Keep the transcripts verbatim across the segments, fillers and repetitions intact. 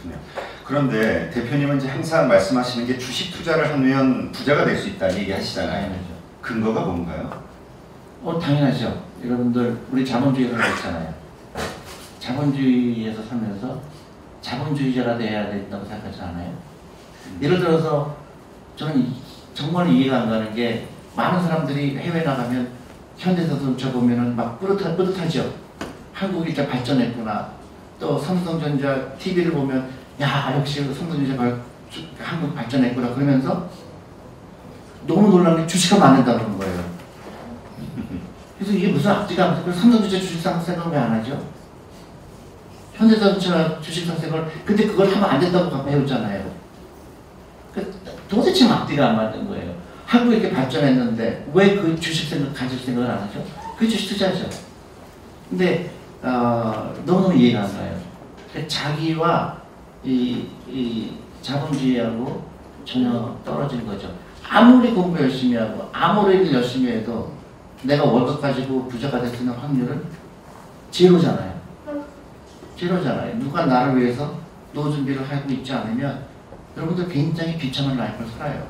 그렇군요. 그런데 대표님은 이제 항상 말씀하시는 게 주식 투자를 하면 부자가 될 수 있다 얘기하시잖아요. 당연하죠. 근거가 뭔가요? 어, 당연하죠. 여러분들 우리 자본주의가 그렇잖아요. 자본주의에서 살면서 자본주의자가 돼야 된다고 생각하지 않아요? 음. 예를 들어서 저는 정말 이해가 안 가는 게 많은 사람들이 해외 나가면 현대자동차 보면은 막 뿌듯하, 뿌듯하죠. 한국이 이렇게 발전했구나. 또 삼성전자 티비를 보면 야 역시 삼성전자 발, 한국 발전했구나 그러면서 너무 놀라는 게 주식이 맞는다는 거예요. 그래서 이게 무슨 앞뒤가 안 돼서 삼성전자 주식 상승을 왜 안 하죠? 현대자동차 주식 상승을 근데 그걸 하면 안 된다고 배웠잖아요. 도대체 앞뒤가 안 맞는 거예요. 한국이 이렇게 발전했는데 왜 그 주식 생각, 가질 생각을 안 하죠? 그게 주식 투자죠. 근데 어, 너무 이해가 안 가요. 자기와 이, 이 자본주의하고 전혀 떨어지는 거죠. 아무리 공부 열심히 하고 아무리 일 열심히 해도 내가 월급 가지고 부자가 될 수 있는 확률은 제로잖아요. 제로잖아요. 누가 나를 위해서 노후 준비를 하고 있지 않으면 여러분들 굉장히 비참한 라이프를 살아요.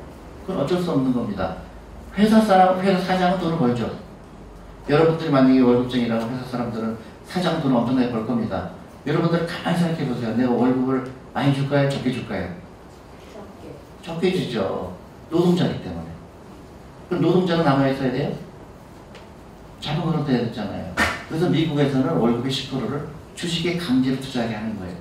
그건 어쩔 수 없는 겁니다. 회사 사람, 회사 사장은 돈을 벌죠. 여러분들이 만약에 월급쟁이라고 회사 사람들은 사장 돈을 엄청나게 벌 겁니다. 여러분들 가만히 생각해보세요. 내가 월급을 많이 줄까요? 적게 줄까요? 적게. 적게 주죠. 노동자이기 때문에. 그럼 노동자가 남아있어야 돼요? 자본으로 돼야 되잖아요. 그래서 미국에서는 월급의 십 퍼센트를 주식에 강제로 투자하게 하는 거예요.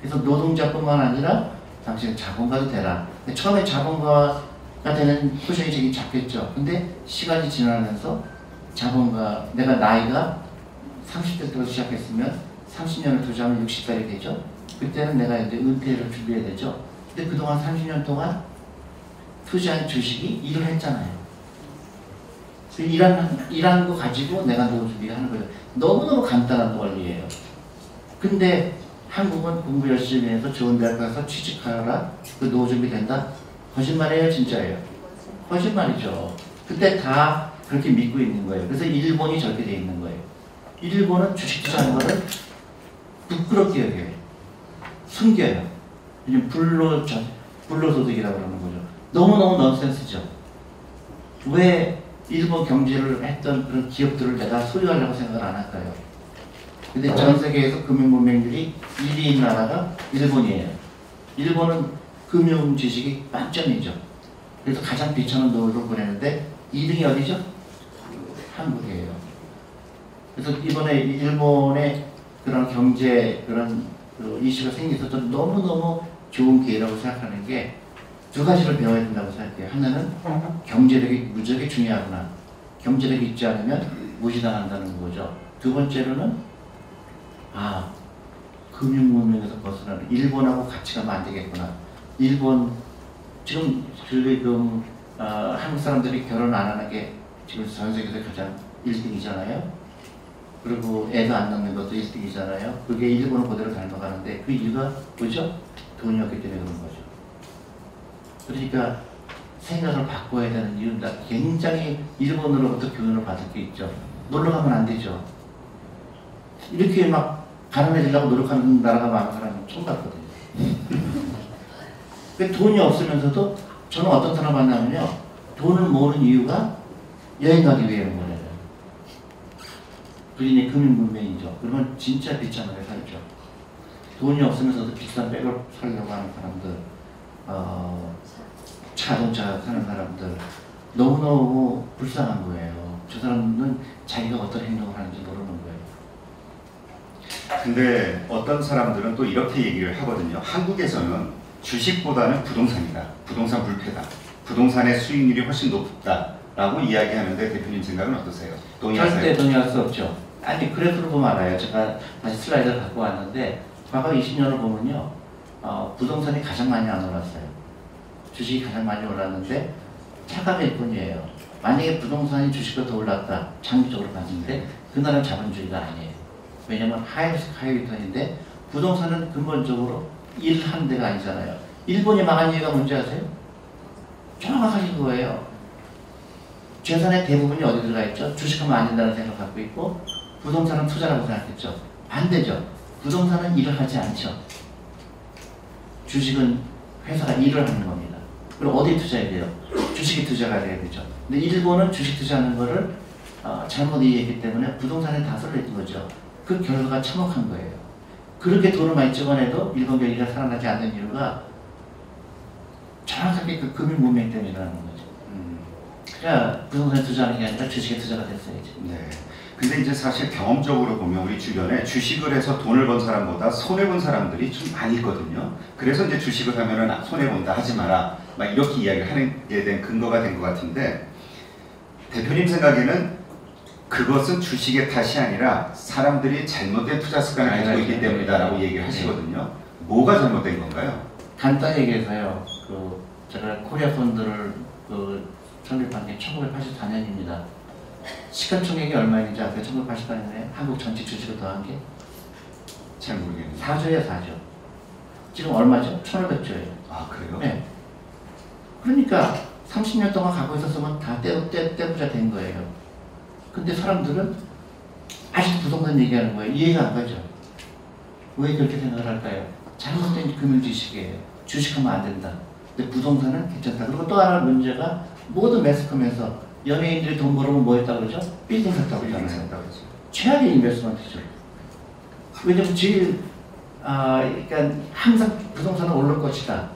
그래서 노동자뿐만 아니라 당신은 자본가도 되라. 처음에 자본가가 되는 포션이 작겠죠. 근데 시간이 지나면서 자본가, 내가 나이가 삼십 대 때부터 시작했으면 삼십 년을 투자하면 육십 살이 되죠. 그때는 내가 이제 은퇴를 준비해야 되죠. 근데 그동안 삼십 년 동안 투자한 주식이 일을 했잖아요. 일한, 일한 거 가지고 내가 노후 준비를 하는 거예요. 너무너무 간단한 원리예요. 근데 한국은 공부 열심히 해서 좋은 대학 가서 취직하라. 그 노후 준비 된다? 거짓말이에요, 진짜예요? 거짓말이죠. 그때 다 그렇게 믿고 있는 거예요. 그래서 일본이 저렇게 돼 있는 거예요. 일본은 주식 투자하는 거를 부끄럽게 여겨요. 숨겨요. 이제 불로, 불로소득이라고 하는 거죠. 너무너무 넌센스죠. 왜 일본 경제를 했던 그런 기업들을 내가 소유하려고 생각을 안 할까요? 근데 전 세계에서 금융문맹률이 일 위인 나라가 일본이에요. 일본은 금융 지식이 만점이죠. 그래서 가장 비참한 노후를 보내는데 이 등이 어디죠? 한국이에요. 그래서 이번에 일본의 그런 경제 그런 그 이슈가 생겨서 좀 너무너무 좋은 기회라고 생각하는 게 두 가지를 배워야 된다고 생각해요. 하나는 경제력이 무지하게 중요하구나. 경제력이 있지 않으면 무시당한다는 거죠. 두 번째로는 아, 금융문명에서 벗어나는 일본하고 같이 가면 안 되겠구나. 일본, 지금 지금 어, 한국 사람들이 결혼 안 하는 게 지금 전 세계에서 가장 일 등이잖아요. 그리고 애도 안 낳는 것도 일 등이잖아요. 그게 일본을 그대로 닮아가는데 그 이유가 뭐죠? 돈이었기 때문에 그런 거죠. 그러니까 생각을 바꿔야 되는 이유는 굉장히 일본으로부터 교훈을 받을 게 있죠. 놀러 가면 안 되죠. 이렇게 막 가난해지려고 노력하는 나라가 많은 사람은 처음 봤거든요. 돈이 없으면서도 저는 어떤 사람 만나면요. 돈을 모으는 이유가 여행 가기 위한 거예요. 그게 금융문맹이죠. 그러면 진짜 비참하게 살죠. 돈이 없으면서도 비싼 백을 살려고 하는 사람들, 어, 자동차 사는 사람들 너무너무 불쌍한 거예요. 저 사람은 자기가 어떤 행동을 하는지 모르는 거예요. 근데 어떤 사람들은 또 이렇게 얘기를 하거든요. 한국에서는 주식보다는 부동산이다. 부동산 불패다. 부동산의 수익률이 훨씬 높다. 라고 이야기하는데 대표님 생각은 어떠세요? 동의하세요? 절대 동의할 수 없죠. 아니, 그래프를 보면 알아요. 제가 다시 슬라이드를 갖고 왔는데 과거 이십 년을 보면요. 어, 부동산이 가장 많이 안 올랐어요. 주식이 가장 많이 올랐는데 차감일 뿐이에요. 만약에 부동산이 주식보다 더 올랐다. 장기적으로 봤는데 그 나라는 자본주의가 아니에요. 왜냐면 하이리스크 하이리턴인데 부동산은 근본적으로 일하는 데가 아니잖아요. 일본이 망한 이유가 뭔지 아세요? 정확하신 거예요. 재산의 대부분이 어디 들어가 있죠? 주식하면 안 된다는 생각을 갖고 있고 부동산은 투자라고 생각했죠. 반대죠. 부동산은 일을 하지 않죠. 주식은 회사가 일을 하는 겁니다. 그럼 어디에 투자해야 돼요? 주식에 투자가 돼야 되죠. 근데 일본은 주식 투자하는 거를 어, 잘못 이해했기 때문에 부동산에 다 쏠린 거죠. 그 결과가 참혹한 거예요. 그렇게 돈을 많이 찍어내도 일본 경기가 살아나지 않는 이유가 정확하게 그 금융 문맹 때문에 일어나는 거죠. 음. 그러니까 부동산에 투자하는 게 아니라 주식에 투자가 됐어야지. 네. 근데 이제 사실 경험적으로 보면 우리 주변에 주식을 해서 돈을 번 사람보다 손해본 사람들이 좀 많이 있거든요. 그래서 이제 주식을 하면은 손해본다, 하지 마라, 막 이렇게 이야기를 하는 게 된 근거가 된 것 같은데, 대표님 생각에는 그것은 주식의 탓이 아니라 사람들이 잘못된 투자 습관을 가지고 있기 때문이다라고 얘기를 하시거든요. 뭐가 잘못된 건가요? 간단히 얘기해서요. 그 제가 코리아 펀드를 그 설립한 게 천구백팔십사 년입니다. 시가총액이 얼마인지 아세요? 천구백팔십사 년에 한국 전체 주식을 더한 게? 잘 모르겠네요. 사 조예요, 사 조. 지금 얼마죠? 천오백 조예요. 아, 그래요? 네. 그러니까 삼십 년 동안 갖고 있었으면 다 떼부자 떼, 떼 된 거예요. 근데 사람들은 아직도 부동산 얘기하는 거예요. 이해가 안 가죠. 왜 그렇게 생각을 할까요? 잘못된 금융지식이에요. 주식하면 안 된다. 근데 부동산은 괜찮다. 그리고 또 하나 문제가 모든 매스컴에서 연예인들이 돈 벌으면 뭐 했다고 그러죠? 빌딩 샀다고 그러잖아요. 최악의 인베스먼트죠. 왜냐면 제일, 아, 그러니까 항상 부동산은 오를 것이다.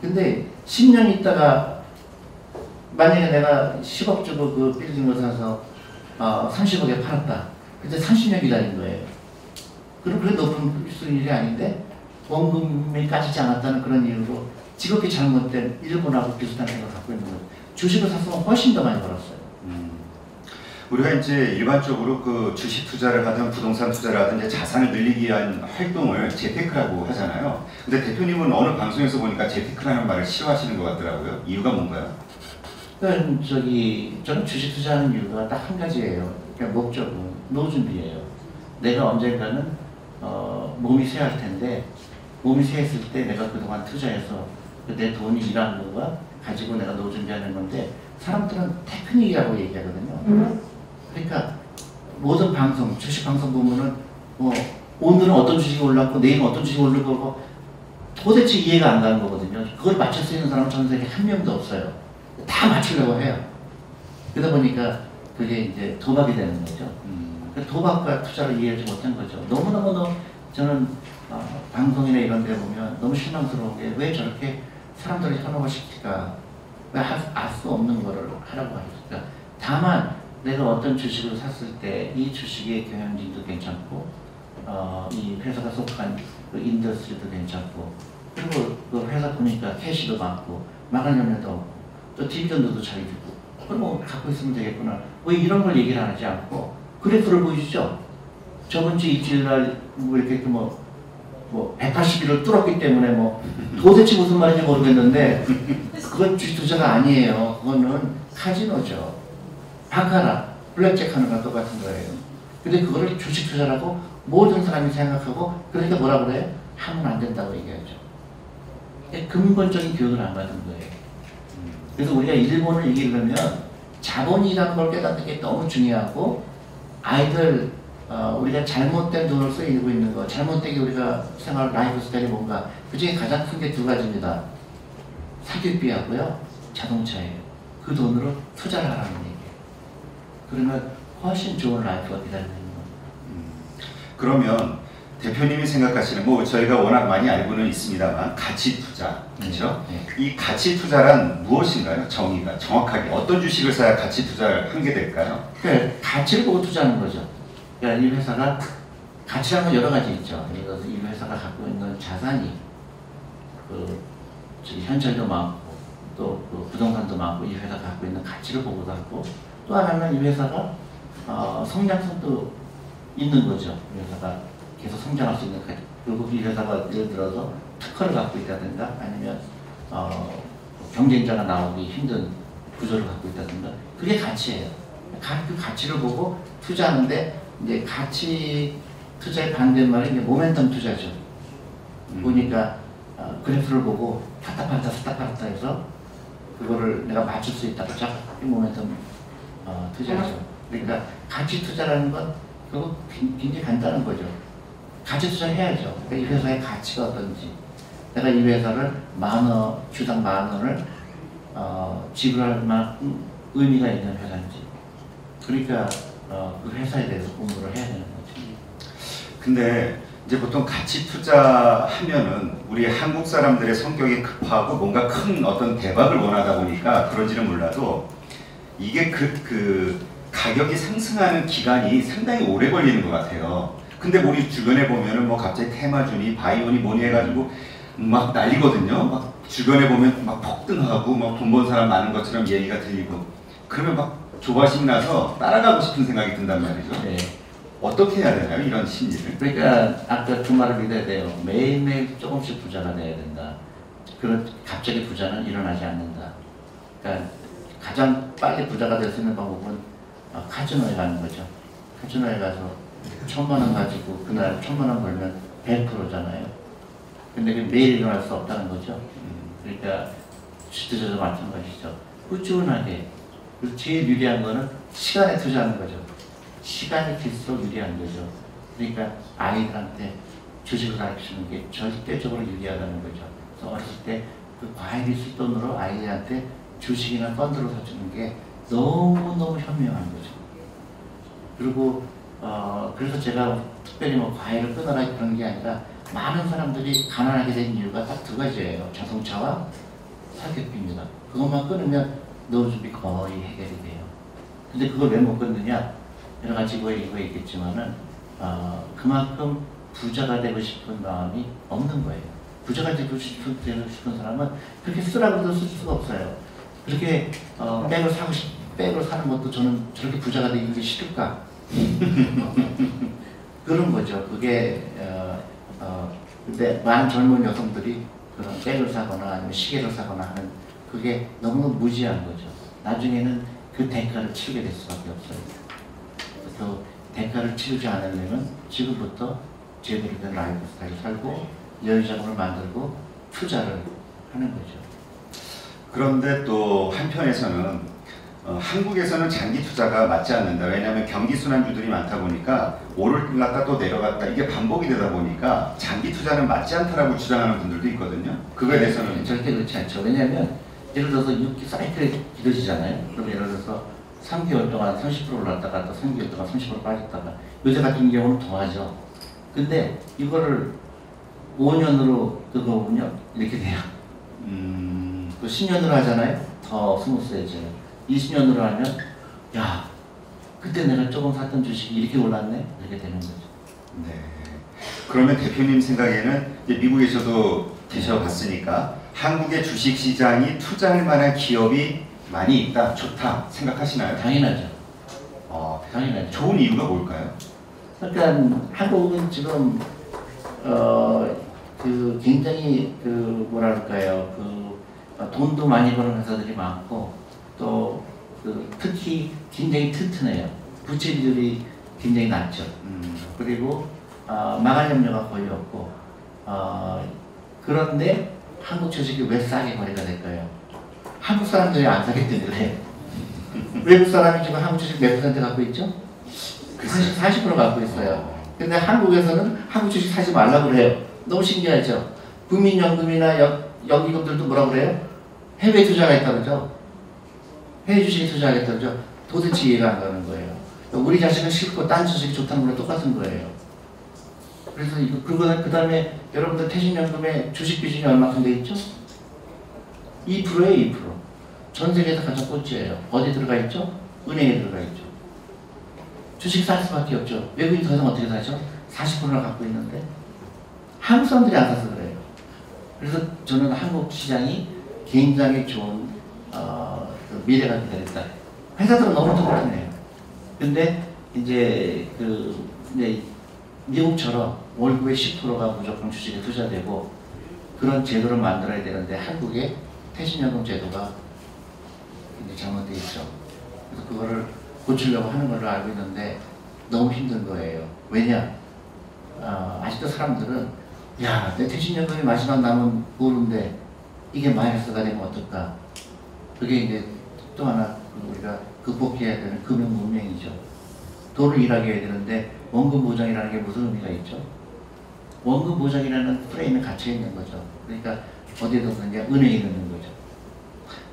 근데 십 년 있다가 만약에 내가 십억 주고 그 빌딩을 사서 어, 삼십억에 팔았다. 근데 삼십 년 기다린 거예요. 그럼 그래 높은 수익률이 아닌데 원금이 까지지 않았다는 그런 이유로 지극히 잘못된 일본하고 비슷한 생각을 갖고 있는 거예요. 주식을 샀으면 훨씬 더 많이 벌었어요. 음. 우리가 이제 일반적으로 그 주식 투자를 하든 부동산 투자를 하든 이제 자산을 늘리기 위한 활동을 재테크라고 하잖아요. 근데 대표님은 어느 방송에서 보니까 재테크라는 말을 싫어하시는 것 같더라고요. 이유가 뭔가요? 그러니까 저기 저는 주식 투자하는 이유가 딱 한 가지예요. 그러니까 목적은 노준비예요. 내가 언젠가는 어, 몸이 쇠할 텐데 몸이 쇠했을 때 내가 그동안 투자해서 내 돈이 일하는 거가 가지고 내가 노준비하는 건데, 사람들은 테크닉이라고 얘기하거든요. 음. 그러니까 모든 방송, 주식 방송 보면은 뭐 오늘은 어떤 주식이 올랐고 내일은 어떤 주식이 오를 거고 도대체 이해가 안 가는 거거든요. 그걸 맞출 수 있는 사람은 전 세계 한 명도 없어요. 다 맞추려고 해요. 그러다 보니까 그게 이제 도박이 되는 거죠. 음. 도박과 투자를 이해하지 못한 거죠. 너무너무 저는 어, 방송이나 이런 데 보면 너무 실망스러운 게, 왜 저렇게 사람들을 현혹을 시킬까? 왜 알 수 없는 거를 하라고 하실까? 다만 내가 어떤 주식을 샀을 때 이 주식의 경영진도 괜찮고 어, 이 회사가 속한 그 인더스트리도 괜찮고, 그리고 그 회사 보니까 캐시도 많고 막을 염려도 없고 또 디비전도도 잘 주고, 그럼 뭐 갖고 있으면 되겠구나. 왜 이런 걸 얘기를 하지 않고 그래프를 보여주죠. 저번 주 일주일날 뭐 이렇게 뭐 뭐 백팔십 일을 뚫었기 때문에 뭐 도대체 무슨 말인지 모르겠는데, 그건 주식 투자가 아니에요. 그거는 카지노죠. 바카라, 블랙잭 하는 거랑 똑같은 거예요. 근데 그거를 주식 투자라고 모든 사람이 생각하고, 그러니까 뭐라 그래요? 하면 안 된다고 얘기하죠. 근본적인 교육을 안 받은 거예요. 그래서 우리가 일본을 이기려면 자본이라는 걸 깨닫는 게 너무 중요하고, 아이들 어, 우리가 잘못된 돈을 쓰이고 있는 거, 잘못되게 우리가 생활 라이프 스타일이 뭔가, 그 중에 가장 큰 게 두 가지입니다. 사교육비하고요, 자동차예요. 그 돈으로 투자를 하라는 얘기예요. 그러면 훨씬 좋은 라이프가 기다리는 겁니다. 음, 그러면 대표님이 생각하시는, 뭐 저희가 워낙 많이 알고는 있습니다만, 가치 투자, 그렇죠? 네, 네. 이 가치 투자란 무엇인가요? 정의가 정확하게 어떤 주식을 사야 가치 투자를 한 게 될까요? 네, 가치를 보고 투자하는 거죠. 그러니까 이 회사가 가치라는 건 여러 가지 있죠. 예를 들어서 이 회사가 갖고 있는 자산이 그 현찰도 많고 또 그 부동산도 많고, 이 회사가 갖고 있는 가치를 보고도 하고, 또 하나는 이 회사가 어, 성장성도 있는 거죠. 이 회사가 계속 성장할 수 있는 가치. 그리고 이 회사가 예를 들어서 특허를 갖고 있다든가, 아니면 어, 경쟁자가 나오기 힘든 구조를 갖고 있다든가, 그게 가치예요. 그 가치를 보고 투자하는데, 이제 가치 투자의 반대말이 이제 모멘텀 투자죠. 음. 보니까 어, 그래프를 보고 탔다 팔았다 탔다 팔았다 해서 그거를 내가 맞출 수 있다고 자꾸 모멘텀 어, 투자죠. 그러니까 가치 투자라는 건 그거 굉장히 간단한 거죠. 가치 투자를 해야죠. 그러니까 이 회사의 가치가 어떤지, 내가 이 회사를 만 원, 주당 만 원을 어, 지불할 만큼 의미가 있는 회사인지. 그러니까 어, 그 회사에 대해서 공부를 해야 되는 거지. 근데 이제 보통 같이 투자하면은 우리 한국 사람들의 성격이 급하고 뭔가 큰 어떤 대박을 원하다 보니까 그런지는 몰라도 이게 그, 그 가격이 상승하는 기간이 상당히 오래 걸리는 것 같아요. 근데 우리 주변에 보면은 뭐 갑자기 테마주니 바이오니 뭐니 해가지고 막 난리거든요. 막 주변에 보면 막 폭등하고 막 돈 번 사람 많은 것처럼 얘기가 들리고 그러면 막 조바심 나서 따라가고 싶은 생각이 든단 말이죠. 네. 어떻게 해야 되나요? 이런 심리를. 그러니까 아까 그 말을 믿어야 돼요. 매일매일 조금씩 부자가 돼야 된다. 그런 갑자기 부자는 일어나지 않는다. 그러니까 가장 빨리 부자가 될 수 있는 방법은 카지노에 가는 거죠. 카지노에 가서 천만 원 가지고 그날 천만 원 벌면 백 퍼센트잖아요. 근데 그게 매일 일어날 수 없다는 거죠. 그러니까 주투자도 마찬가지죠. 꾸준하게. 그리고 제일 유리한 거는 시간에 투자하는 거죠. 시간이 길수록 유리한 거죠. 그러니까 아이들한테 주식을 가르치는 게 절대적으로 유리하다는 거죠. 그래서 어렸을 때 그 과일 수돈으로 아이들한테 주식이나 펀드로 사주는 게 너무너무 현명한 거죠. 그리고 어 그래서 제가 특별히 뭐 과일을 끊어라 그런 게 아니라 많은 사람들이 가난하게 된 이유가 딱 두 가지예요. 자동차와 사교육비입니다. 그것만 끊으면 노후 준비 거의 해결이 돼요. 근데 그걸 왜 못 끊느냐? 여러 가지 뭐 이거 있겠지만은 어, 그만큼 부자가 되고 싶은 마음이 없는 거예요. 부자가 되고 싶은, 되고 싶은 사람은 그렇게 쓰라고 해도 쓸 수가 없어요. 그렇게 어, 백을 사고 싶, 백을 사는 것도 저는 저렇게 부자가 되는 게 싫을까? 그런 거죠. 그게 어, 어, 근데 많은 젊은 여성들이 그런 백을 사거나 아니면 시계를 사거나 하는 그게 너무 무지한 거죠. 나중에는 그 대가를 치르게 될 수밖에 없어요. 또 대가를 치르지 않으려면 지금부터 제대로 된 라이프 스타일을 살고 여유자금을 만들고 투자를 하는 거죠. 그런데 또 한편에서는 어, 한국에서는 장기 투자가 맞지 않는다. 왜냐하면 경기 순환주들이 많다 보니까 오를 갔다 또 내려갔다 이게 반복이 되다 보니까 장기 투자는 맞지 않다라고 주장하는 분들도 있거든요. 그거에 대해서는 네, 절대 그렇지 않죠. 왜냐하면 예를 들어서 육 기 사이클이 길어지잖아요. 그럼 예를 들어서 삼 개월 동안 삼십 퍼센트 올랐다가 또 삼 개월 동안 삼십 퍼센트 빠졌다가 요새 같은 경우는 더 하죠. 근데 이거를 오 년으로 뜯어보면 이렇게 돼요. 음, 또 십 년으로 하잖아요. 더 스무스해져요. 이십 년으로 하면 야, 그때 내가 조금 샀던 주식이 이렇게 올랐네? 이렇게 되는 거죠. 네. 그러면 대표님 생각에는 이제 미국에서도 계셔봤으니까 한국의 주식시장이 투자할 만한 기업이 많이 있다, 좋다 생각하시나요? 당연하죠. 어, 당연하죠. 좋은 이유가 뭘까요? 그러니까 한국은 지금 어 그 굉장히 그 뭐랄까요, 그 돈도 많이 버는 회사들이 많고 또 그 특히 굉장히 튼튼해요. 부채 비율이 굉장히 낮죠. 음. 그리고 어, 망할 염려가 거의 없고 어, 그런데 한국 주식이 왜 싸게 거래가 될까요? 한국 사람들이 안 사기 때문에. 외국 사람이 지금 한국 주식 몇 퍼센트 갖고 있죠? 사십 퍼센트, 사십 퍼센트 갖고 있어요. 근데 한국에서는 한국 주식 사지 말라고 그래요. 너무 신기하죠? 국민연금이나 연기금들도 뭐라 그래요? 해외 투자하겠다고 그러죠? 해외 주식에 투자하겠다고 그러죠? 도대체 이해가 안 가는 거예요. 우리 자식은 싫고 딴 주식이 좋다는 거랑 똑같은 거예요. 그래서 이거, 그 다음에 여러분들 퇴직연금에 주식 비중이 얼마큼 돼 있죠? 이 퍼센트에요, 이 퍼센트. 전 세계에서 가장 꼴찌예요. 어디 들어가 있죠? 은행에 들어가 있죠. 주식 살 수밖에 없죠. 외국인 더 이상 어떻게 사죠? 사십 퍼센트나 갖고 있는데 한국 사람들이 안 사서 그래요. 그래서 저는 한국 시장이 굉장히 좋은 어, 그 미래가 기다렸다. 회사들은 너무 똑같네요. 근데 이제 그 이제 미국처럼 월급의 십 퍼센트가 무조건 주식에 투자되고 그런 제도를 만들어야 되는데 한국의 퇴직연금 제도가 이제 잘못되어 있죠. 그래서 그거를 고치려고 하는 걸로 알고 있는데 너무 힘든 거예요. 왜냐? 어, 아직도 사람들은 야, 내 퇴직연금이 마지막 남은 오른데 이게 마이너스가 되면 어떨까? 그게 이제 또 하나 우리가 극복해야 되는 금융 문명이죠. 돈을 일하게 해야 되는데 원금 보장이라는 게 무슨 의미가 있죠? 원금 보장이라는 프레임에 갇혀 있는 거죠. 그러니까 어디에 돈 넣냐? 은행에 넣는 거죠.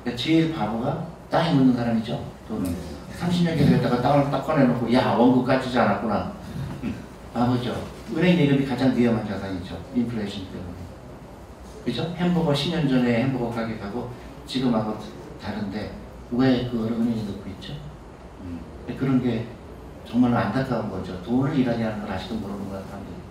그러니까 제일 바보가 땅에 묻는 사람이죠. 돈을 삼십 년 기다렸다가 땅을 딱 꺼내놓고 야 원금 깎이지 않았구나. 바보죠. 은행 예금이 가장 위험한 자산이죠. 인플레이션 때문에. 그죠? 햄버거 십 년 전에 햄버거 가격하고 지금하고 다른데 왜 그거를 은행에 넣고 있죠? 음. 그런 게 정말 안타까운 거죠. 돈을 일하냐는 걸 아직도 모르는 거야, 사람들이.